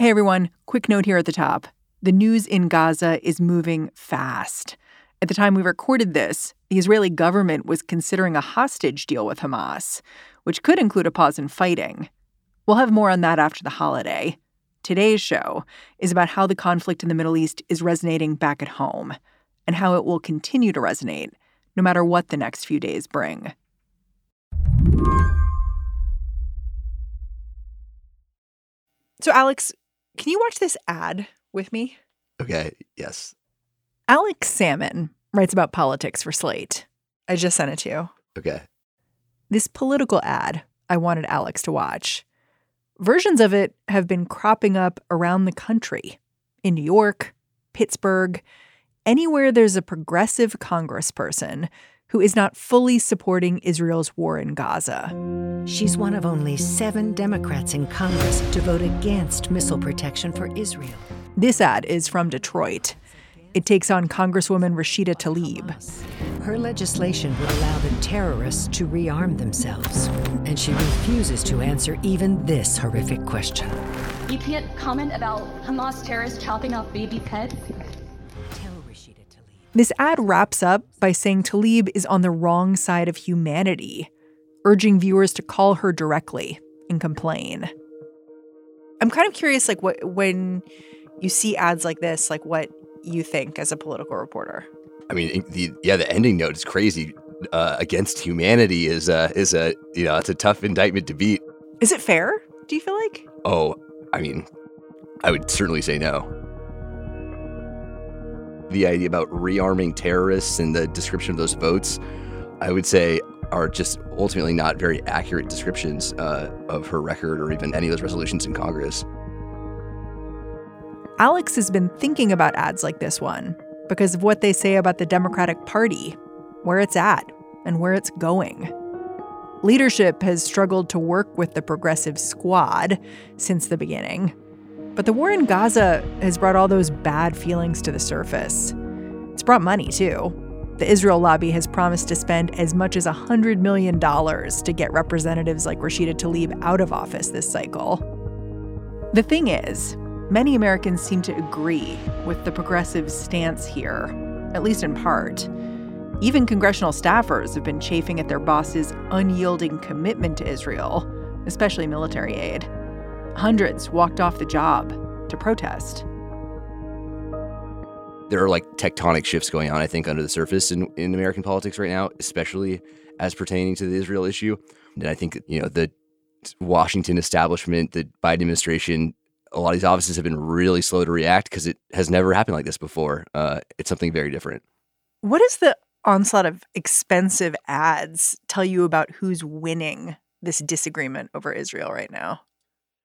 Hey, everyone. Quick note here at the top. The news in Gaza is moving fast. At the time we recorded this, the Israeli government was considering a hostage deal with Hamas, which could include a pause in fighting. We'll have more on that after the holiday. Today's show is about how the conflict in the Middle East is resonating back at home and how it will continue to resonate no matter what the next few days bring. So, Alex, can you watch this ad with me? Okay, yes. Alex Sammon writes about politics for Slate. I just sent it to you. Okay. This political ad I wanted Alex to watch. Versions of it have been cropping up around the country, in New York, Pittsburgh, anywhere there's a progressive congressperson who is not fully supporting Israel's war in Gaza. She's one of only 7 Democrats in Congress to vote against missile protection for Israel. This ad is from Detroit. It takes on Congresswoman Rashida Tlaib. Her legislation would allow the terrorists to rearm themselves, and she refuses to answer even this horrific question. You can't comment about Hamas terrorists chopping off baby pets? This ad wraps up by saying Tlaib is on the wrong side of humanity, urging viewers to call her directly and complain. I'm kind of curious, like, what, when you see ads like this, like, what you think as a political reporter. I mean, the ending note is crazy. Against humanity is a it's a tough indictment to beat. Is it fair? Do you feel like? Oh, I mean, I would certainly say no. The idea about rearming terrorists and the description of those votes, I would say, are just ultimately not very accurate descriptions of her record or even any of those resolutions in Congress. Alex has been thinking about ads like this one because of what they say about the Democratic Party, where it's at and where it's going. Leadership has struggled to work with the progressive squad since the beginning. But the war in Gaza has brought all those bad feelings to the surface. It's brought money, too. The Israel lobby has promised to spend as much as $100 million to get representatives like Rashida Tlaib out of office this cycle. The thing is, many Americans seem to agree with the progressive stance here, at least in part. Even congressional staffers have been chafing at their bosses' unyielding commitment to Israel, especially military aid. Hundreds walked off the job to protest. There are, like, tectonic shifts going on, I think, under the surface in American politics right now, especially as pertaining to the Israel issue. And I think, the Washington establishment, the Biden administration, a lot of these offices have been really slow to react because it has never happened like this before. It's something very different. What does the onslaught of expensive ads tell you about who's winning this disagreement over Israel right now?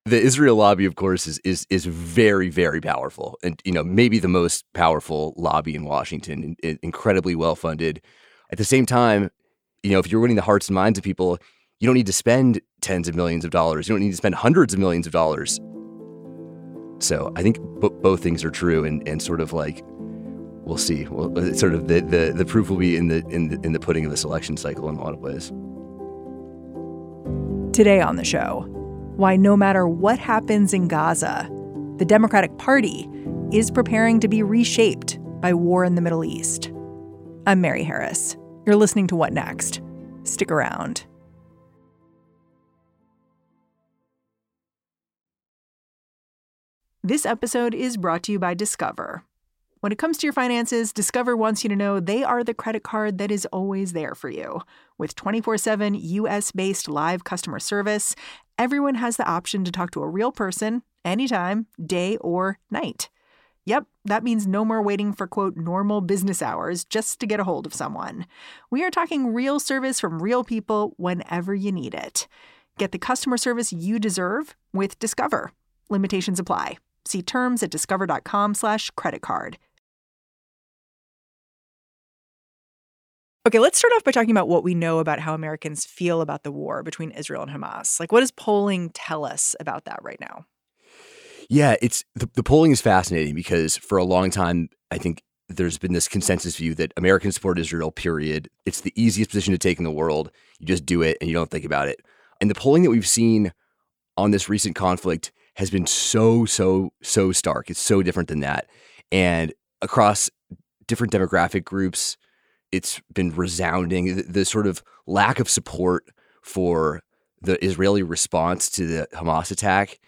The Israel lobby, of course, is very, very powerful, and maybe the most powerful lobby in Washington, incredibly well funded. At the same time, if you're winning the hearts and minds of people, you don't need to spend tens of millions of dollars. You don't need to spend hundreds of millions of dollars. So I think both things are true, and sort of like we'll see. Well, sort of the proof will be in the pudding of this election cycle in a lot of ways. Today on the show, why no matter what happens in Gaza, the Democratic Party is preparing to be reshaped by war in the Middle East. I'm Mary Harris. You're listening to What Next? Stick around. This episode is brought to you by Discover. When it comes to your finances, Discover wants you to know they are the credit card that is always there for you. With 24/7 U.S.-based live customer service, everyone has the option to talk to a real person anytime, day or night. Yep, that means no more waiting for, quote, normal business hours just to get a hold of someone. We are talking real service from real people whenever you need it. Get the customer service you deserve with Discover. Limitations apply. See terms at discover.com/creditcard. Okay, let's start off by talking about what we know about how Americans feel about the war between Israel and Hamas. Like, what does polling tell us about that right now? Yeah, it's the polling is fascinating because for a long time, I think there's been this consensus view that Americans support Israel, period. It's the easiest position to take in the world. You just do it and you don't think about it. And the polling that we've seen on this recent conflict has been so stark. It's so different than that. And across different demographic groups, it's been resounding. The sort of lack of support for the Israeli response to the Hamas attack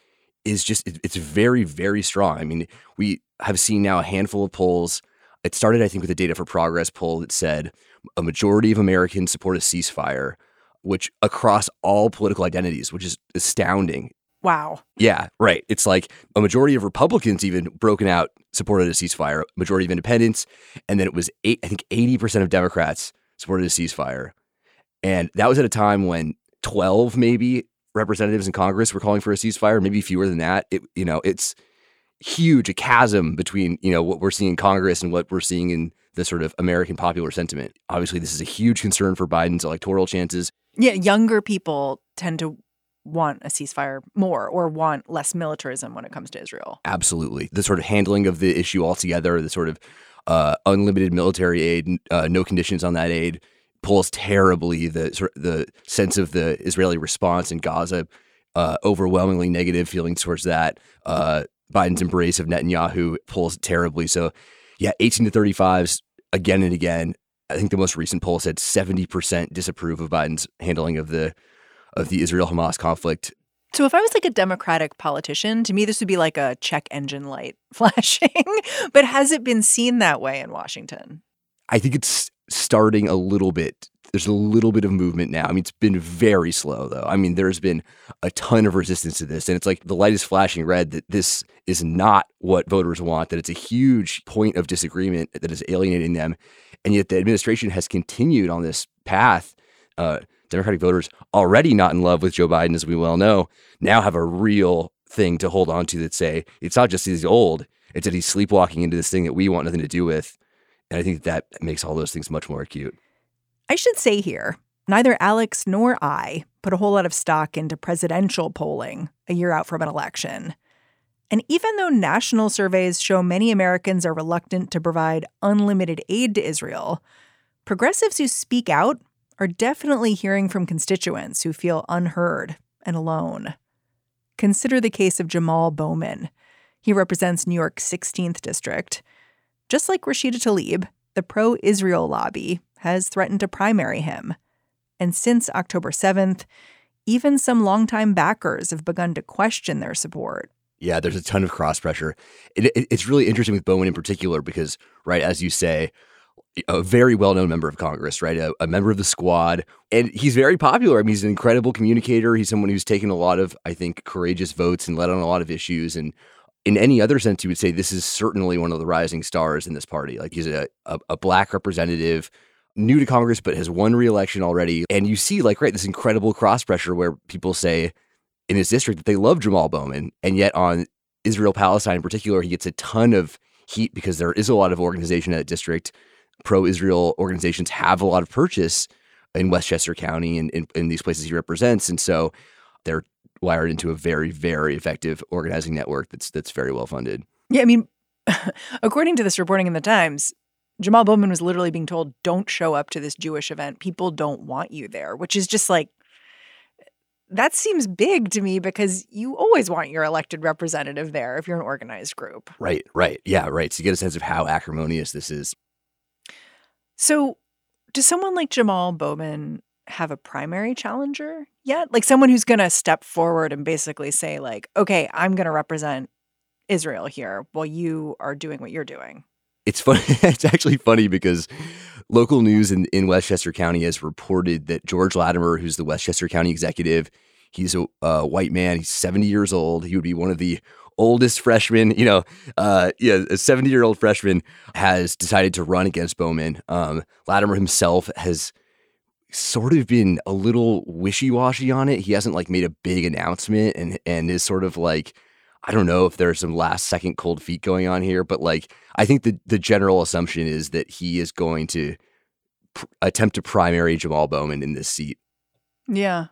is just, it's very, very strong. I mean, we have seen now a handful of polls. It started, I think, with the Data for Progress poll that said a majority of Americans support a ceasefire, which across all political identities, which is astounding. Wow. Yeah, right. It's like a majority of Republicans even broken out supported a ceasefire, majority of independents, and then it was 80% of Democrats supported a ceasefire. And that was at a time when 12 maybe representatives in Congress were calling for a ceasefire, maybe fewer than that. It's huge, a chasm between, what we're seeing in Congress and what we're seeing in the sort of American popular sentiment. Obviously, this is a huge concern for Biden's electoral chances. Yeah, younger people tend to want a ceasefire more or want less militarism when it comes to Israel. Absolutely. The sort of handling of the issue altogether, the sort of unlimited military aid, no conditions on that aid, pulls terribly. The sense of the Israeli response in Gaza, overwhelmingly negative feelings towards that. Biden's embrace of Netanyahu pulls terribly. So, yeah, 18 to 35s again and again. I think the most recent poll said 70% disapprove of Biden's handling of the Israel-Hamas conflict. So if I was like a Democratic politician, to me this would be like a check engine light flashing. But has it been seen that way in Washington? I think it's starting a little bit. There's a little bit of movement now. I mean, it's been very slow, though. I mean, there's been a ton of resistance to this. And it's like the light is flashing red that this is not what voters want, that it's a huge point of disagreement that is alienating them. And yet the administration has continued on this path. Democratic voters, already not in love with Joe Biden, as we well know, now have a real thing to hold on to that say, it's not just he's old, it's that he's sleepwalking into this thing that we want nothing to do with. And I think that makes all those things much more acute. I should say here, neither Alex nor I put a whole lot of stock into presidential polling a year out from an election. And even though national surveys show many Americans are reluctant to provide unlimited aid to Israel, progressives who speak out are definitely hearing from constituents who feel unheard and alone. Consider the case of Jamal Bowman. He represents New York's 16th district. Just like Rashida Tlaib, the pro-Israel lobby has threatened to primary him. And since October 7th, even some longtime backers have begun to question their support. Yeah, there's a ton of cross pressure. It's really interesting with Bowman in particular because, right, as you say, a very well-known member of Congress, right? A member of the squad. And he's very popular. I mean, he's an incredible communicator. He's someone who's taken a lot of, I think, courageous votes and led on a lot of issues. And in any other sense, you would say this is certainly one of the rising stars in this party. Like, he's a black representative, new to Congress, but has won re-election already. And you see, like, right, this incredible cross-pressure where people say in his district that they love Jamal Bowman. And yet on Israel-Palestine in particular, he gets a ton of heat because there is a lot of organization in that district. Pro-Israel organizations have a lot of purchase in Westchester County and in these places he represents. And so they're wired into a very, very effective organizing network that's very well funded. Yeah, I mean, according to this reporting in The Times, Jamal Bowman was literally being told, don't show up to this Jewish event. People don't want you there, which is just like, that seems big to me because you always want your elected representative there if you're an organized group. Right. Yeah, right. So you get a sense of how acrimonious this is. So does someone like Jamal Bowman have a primary challenger yet? Like someone who's going to step forward and basically say like, okay, I'm going to represent Israel here while you are doing what you're doing. It's funny. It's actually funny because local news in Westchester County has reported that George Latimer, who's the Westchester County executive, he's a white man. He's 70 years old. He would be one of the oldest freshman, a 70-year-old freshman has decided to run against Bowman. Latimer himself has sort of been a little wishy-washy on it. He hasn't like made a big announcement and is sort of like, I don't know if there's some last second cold feet going on here, but like, I think the general assumption is that he is going to attempt to primary Jamal Bowman in this seat. Yeah.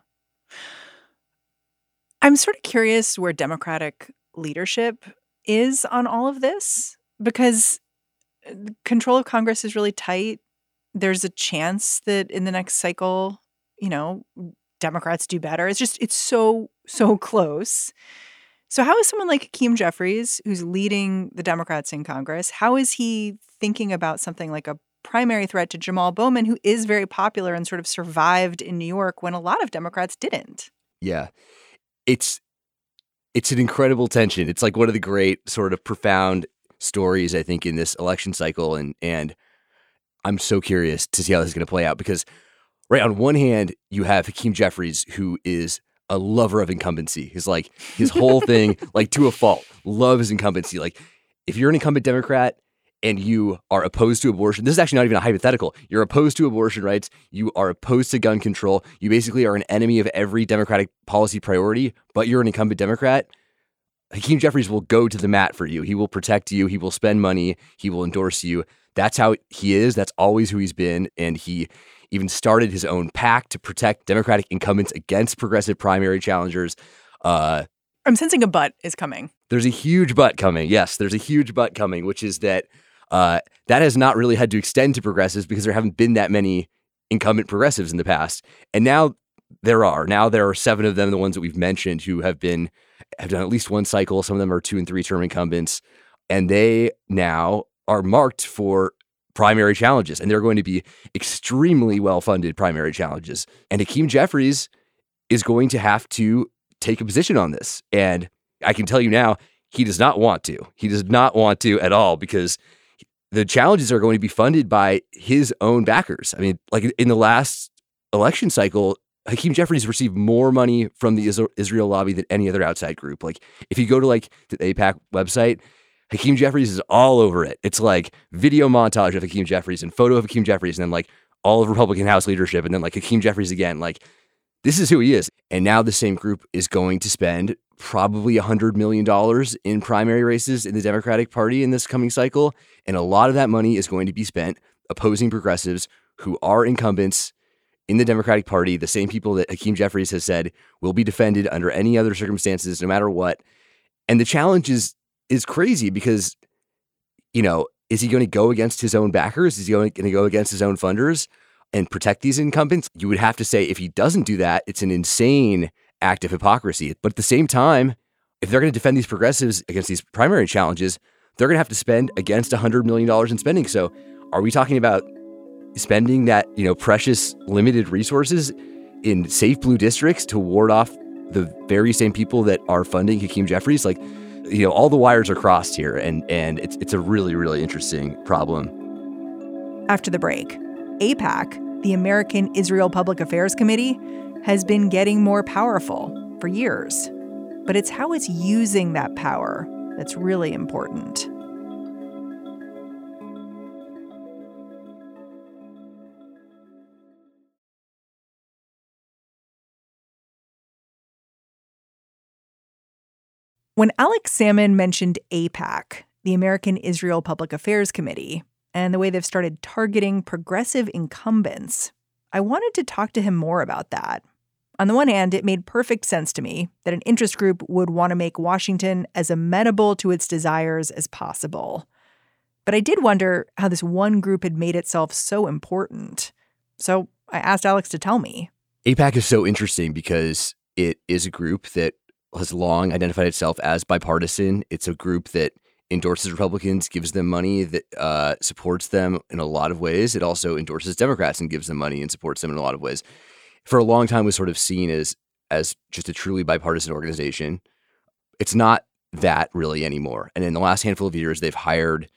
I'm sort of curious where Democratic leadership is on all of this, because control of Congress is really tight. There's a chance that in the next cycle, you know, Democrats do better. It's just, it's so, so close. So how is someone like Hakeem Jeffries, who's leading the Democrats in Congress, how is he thinking about something like a primary threat to Jamal Bowman, who is very popular and sort of survived in New York when a lot of Democrats didn't? Yeah, it's an incredible tension. It's like one of the great sort of profound stories, I think, in this election cycle. And I'm so curious to see how this is going to play out, because right on one hand, you have Hakeem Jeffries, who is a lover of incumbency. He's like his whole thing, like to a fault, love his incumbency. Like if you're an incumbent Democrat and you are opposed to abortion, this is actually not even a hypothetical. You're opposed to abortion rights. You are opposed to gun control. You basically are an enemy of every Democratic policy priority, but you're an incumbent Democrat. Hakeem Jeffries will go to the mat for you. He will protect you. He will spend money. He will endorse you. That's how he is. That's always who he's been. And he even started his own PAC to protect Democratic incumbents against progressive primary challengers. I'm sensing a but is coming. There's a huge but coming. Yes, there's a huge but coming, which is that that has not really had to extend to progressives because there haven't been that many incumbent progressives in the past. And now there are. Now there are seven of them, the ones that we've mentioned, who have done at least one cycle. Some of them are 2- and 3-term incumbents. And they now are marked for primary challenges. And they're going to be extremely well-funded primary challenges. And Hakeem Jeffries is going to have to take a position on this. And I can tell you now, he does not want to. He does not want to at all, because the challenges are going to be funded by his own backers. I mean, like in the last election cycle, Hakeem Jeffries received more money from the Israel lobby than any other outside group. Like if you go to like the AIPAC website, Hakeem Jeffries is all over it. It's like video montage of Hakeem Jeffries and photo of Hakeem Jeffries and then like all of Republican House leadership and then like Hakeem Jeffries again. Like this is who he is. And now the same group is going to spend probably $100 million in primary races in the Democratic Party in this coming cycle. And a lot of that money is going to be spent opposing progressives who are incumbents in the Democratic Party, the same people that Hakeem Jeffries has said will be defended under any other circumstances, no matter what. And the challenge is crazy because, you know, is he going to go against his own backers? Is he going to go against his own funders and protect these incumbents? You would have to say if he doesn't do that, it's an insane act of hypocrisy. But at the same time, if they're going to defend these progressives against these primary challenges, they're going to have to spend against $100 million in spending. So are we talking about spending that, you know, precious limited resources in safe blue districts to ward off the very same people that are funding Hakeem Jeffries? Like, you know, all the wires are crossed here, and it's a really, really interesting problem. After the break, AIPAC, the American Israel Public Affairs Committee, has been getting more powerful for years, but it's how it's using that power that's really important. When Alex Sammon mentioned AIPAC, the American Israel Public Affairs Committee, and the way they've started targeting progressive incumbents, I wanted to talk to him more about that. On the one hand, it made perfect sense to me that an interest group would want to make Washington as amenable to its desires as possible. But I did wonder how this one group had made itself so important. So I asked Alex to tell me. AIPAC is so interesting because it is a group that has long identified itself as bipartisan. It's a group that endorses Republicans, gives them money, that supports them in a lot of ways. It also endorses Democrats and gives them money and supports them in a lot of ways. For a long time was sort of seen as just a truly bipartisan organization. It's not that really anymore. And in the last handful of years, they've hired,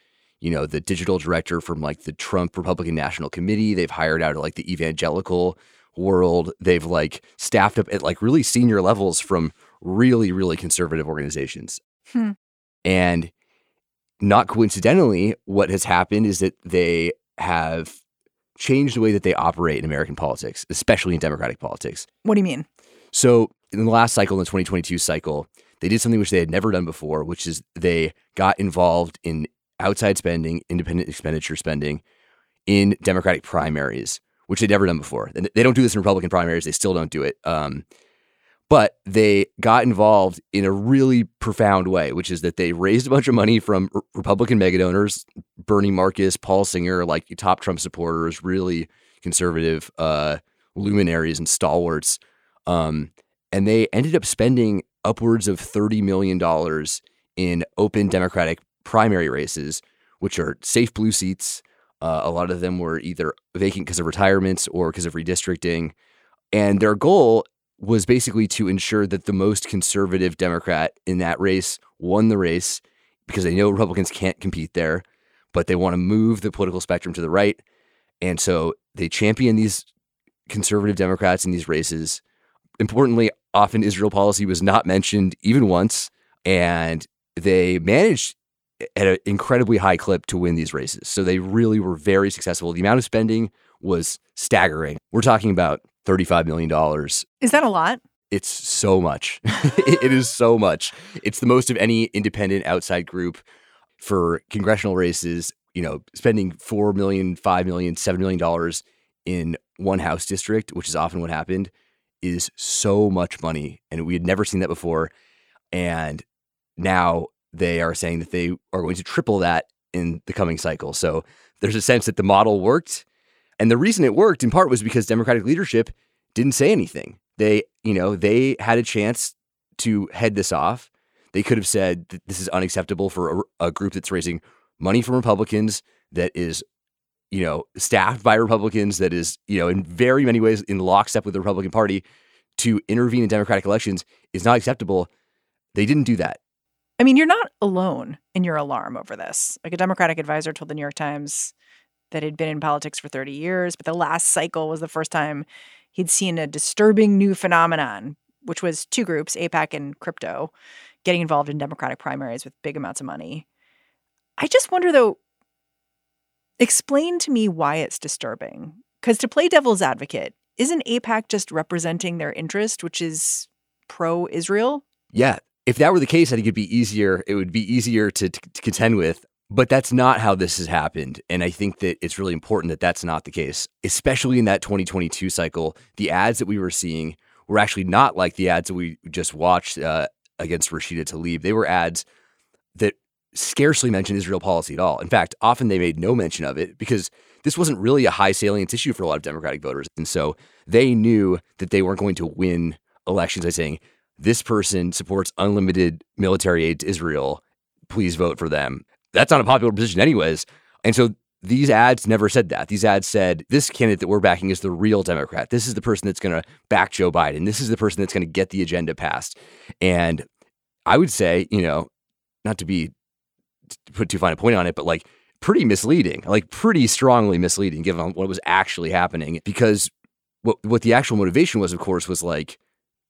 you know, the digital director from like the Trump Republican National Committee. They've hired out of like the evangelical world. They've like staffed up at like really senior levels from really, really conservative organizations. And not coincidentally, what has happened is that they have change the way that they operate in American politics, especially in Democratic politics. What do you mean? So in the last cycle, in the 2022 cycle, they did something which they had never done before, which is they got involved in outside spending, independent expenditure spending in Democratic primaries, which they'd never done before. They don't do this in Republican primaries. They still don't do it. But they got involved in a really profound way, which is that they raised a bunch of money from Republican mega donors, Bernie Marcus, Paul Singer, like top Trump supporters, really conservative luminaries and stalwarts. And they ended up spending upwards of $30 million in open Democratic primary races, which are safe blue seats. A lot of them were either vacant because of retirements or because of redistricting. And their goal was basically to ensure that the most conservative Democrat in that race won the race, because they know Republicans can't compete there, but they want to move the political spectrum to the right. And so they champion these conservative Democrats in these races. Importantly, often Israel policy was not mentioned even once, and they managed at an incredibly high clip to win these races. So they really were very successful. The amount of spending was staggering. We're talking about $35 million. Is that a lot? It's so much. It is so much. It's the most of any independent outside group for congressional races, you know, spending $4 million, $5 million, $7 million in one House district, which is often what happened, is so much money. And we had never seen that before. And now they are saying that they are going to triple that in the coming cycle. So there's a sense that the model worked. And the reason it worked in part was because Democratic leadership didn't say anything. They, you know, they had a chance to head this off. They could have said that this is unacceptable for a group that's raising money from Republicans, that is, you know, staffed by Republicans, that is, you know, in very many ways in lockstep with the Republican Party, to intervene in Democratic elections is not acceptable. They didn't do that. I mean, you're not alone in your alarm over this. Like, a Democratic advisor told the New York Times that had been in politics for 30 years, but the last cycle was the first time he'd seen a disturbing new phenomenon, which was two groups, AIPAC and crypto, getting involved in Democratic primaries with big amounts of money. I just wonder, though, explain to me why it's disturbing. Because to play devil's advocate, isn't AIPAC just representing their interest, which is pro-Israel? Yeah. If that were the case, I think it'd be easier. It would be easier to contend with. But that's not how this has happened. And I think that it's really important that that's not the case, especially in that 2022 cycle. The ads that we were seeing were actually not like the ads that we just watched against Rashida Tlaib. They were ads that scarcely mentioned Israel policy at all. In fact, often they made no mention of it, because this wasn't really a high salience issue for a lot of Democratic voters. And so they knew that they weren't going to win elections by saying, this person supports unlimited military aid to Israel, please vote for them. That's not a popular position anyways. And so these ads never said that. These ads said, this candidate that we're backing is the real Democrat. This is the person that's going to back Joe Biden. This is the person that's going to get the agenda passed. And I would say, you know, not to be to put too fine a point on it, but like pretty misleading, like pretty strongly misleading given what was actually happening. Because what the actual motivation was, of course, was like,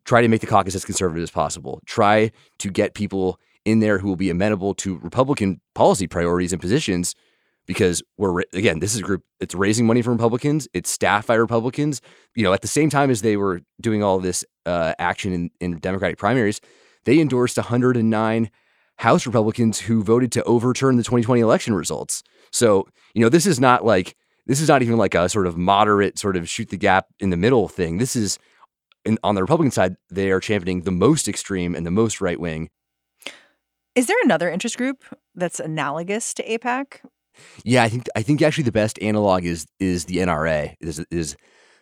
try to make the caucus as conservative as possible. Try to get people in there who will be amenable to Republican policy priorities and positions, because we're, again, this is a group that's raising money from Republicans. It's staffed by Republicans. You know, at the same time as they were doing all this action in Democratic primaries, they endorsed 109 House Republicans who voted to overturn the 2020 election results. So, you know, this is not like, this is not even like a sort of moderate sort of shoot the gap in the middle thing. This is, on the Republican side, they are championing the most extreme and the most right wing. Is there another interest group that's analogous to AIPAC? Yeah, I think actually the best analog is the NRA, is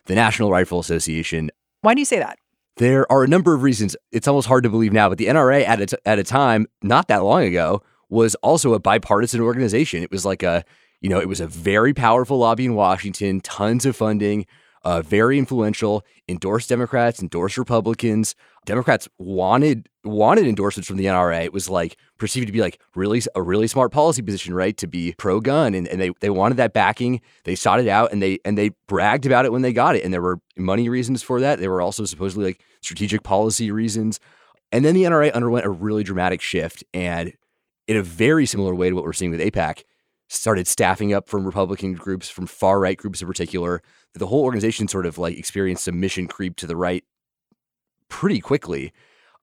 the National Rifle Association. Why do you say that? There are a number of reasons. It's almost hard to believe now, but the NRA at a time not that long ago was also a bipartisan organization. It was like a, you know, it was a very powerful lobby in Washington, tons of funding, very influential, endorsed Democrats, endorsed Republicans. Democrats wanted endorsements from the NRA. It was like perceived to be like a really smart policy position, right? To be pro-gun, and they wanted that backing. They sought it out, and they bragged about it when they got it. And there were money reasons for that. There were also supposedly like strategic policy reasons. And then the NRA underwent a really dramatic shift, and in a very similar way to what we're seeing with AIPAC, started staffing up from Republican groups, from far-right groups in particular. The whole organization sort of like experienced some mission creep to the right pretty quickly.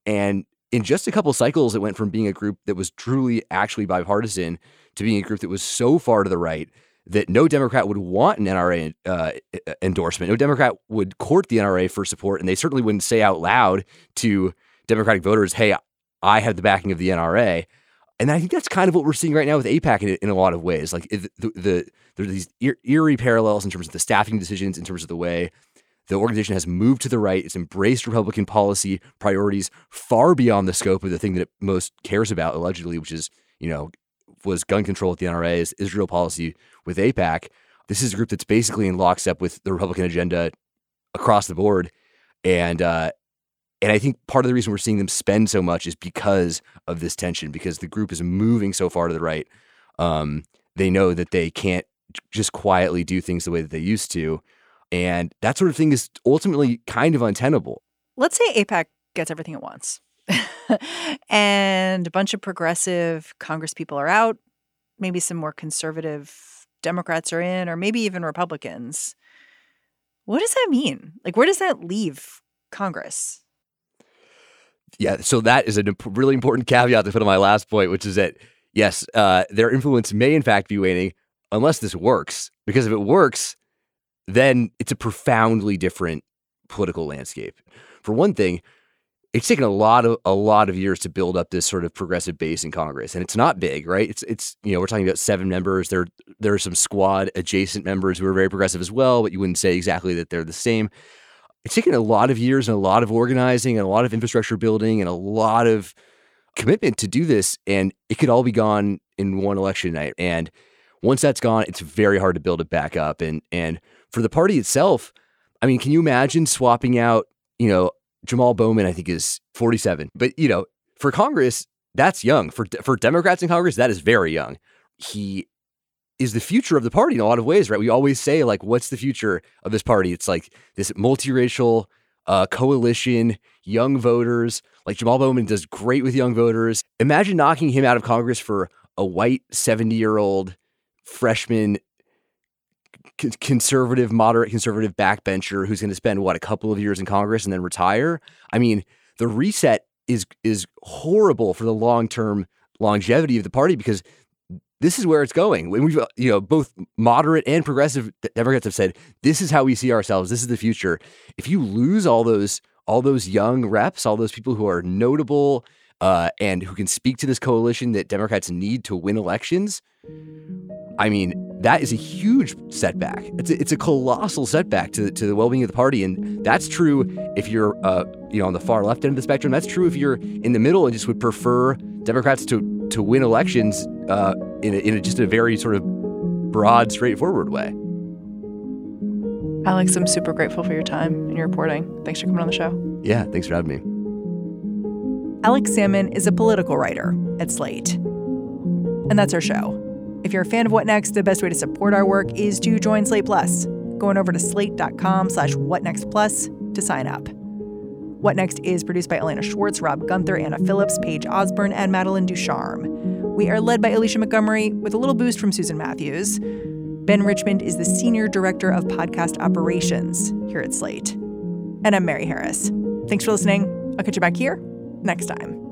And in just a couple cycles, it went from being a group that was truly actually bipartisan to being a group that was so far to the right that no Democrat would want an NRA endorsement. No Democrat would court the NRA for support, and they certainly wouldn't say out loud to Democratic voters, hey, I have the backing of the NRA. And I think that's kind of what we're seeing right now with AIPAC in a lot of ways. Like there are these eerie parallels in terms of the staffing decisions, in terms of the way the organization has moved to the right. It's embraced Republican policy priorities far beyond the scope of the thing that it most cares about, allegedly, which is, you know, was gun control with the NRA, Israel policy with AIPAC. This is a group that's basically in lockstep with the Republican agenda across the board. And I think part of the reason we're seeing them spend so much is because of this tension, because the group is moving so far to the right. They know that they can't just quietly do things the way that they used to. And that sort of thing is ultimately kind of untenable. Let's say AIPAC gets everything at once and a bunch of progressive Congress people are out. Maybe some more conservative Democrats are in, or maybe even Republicans. What does that mean? Like, where does that leave Congress? Yeah, so that is a really important caveat to put on my last point, which is that, yes, their influence may in fact be waning unless this works. Because if it works, then it's a profoundly different political landscape. For one thing, it's taken a lot of years to build up this sort of progressive base in Congress, and it's not big, right? It's you know, we're talking about 7 members. There are some squad adjacent members who are very progressive as well, but you wouldn't say exactly that they're the same. It's taken a lot of years and a lot of organizing and a lot of infrastructure building and a lot of commitment to do this. And it could all be gone in one election night. And once that's gone, it's very hard to build it back up. And for the party itself, I mean, can you imagine swapping out, you know, Jamal Bowman, I think is 47. But, you know, for Congress, that's young. For Democrats in Congress, that is very young. He is the future of the party in a lot of ways, right? We always say, like, what's the future of this party? It's like this multiracial coalition, young voters. Like, Jamal Bowman does great with young voters. Imagine knocking him out of Congress for a white 70-year-old freshman conservative, moderate conservative backbencher who's going to spend, what, a couple of years in Congress and then retire? I mean, the reset is horrible for the long-term longevity of the party, because this is where it's going. When we've, you know, both moderate and progressive Democrats have said, this is how we see ourselves. This is the future. If you lose all those young reps, all those people who are notable and who can speak to this coalition that Democrats need to win elections, I mean, that is a huge setback. It's a colossal setback to the well-being of the party. And that's true if you're, you know, on the far left end of the spectrum. That's true if you're in the middle and just would prefer Democrats to win elections in a very sort of broad, straightforward way. Alex, I'm super grateful for your time and your reporting. Thanks for coming on the show. Yeah, thanks for having me. Alex Sammon is a political writer at Slate. And that's our show. If you're a fan of What Next, the best way to support our work is to join Slate Plus. Go on over to slate.com/whatnextplus to sign up. What Next is produced by Elena Schwartz, Rob Gunther, Anna Phillips, Paige Osborne, and Madeline Ducharme. We are led by Alicia Montgomery with a little boost from Susan Matthews. Ben Richmond is the Senior Director of Podcast Operations here at Slate. And I'm Mary Harris. Thanks for listening. I'll catch you back here next time.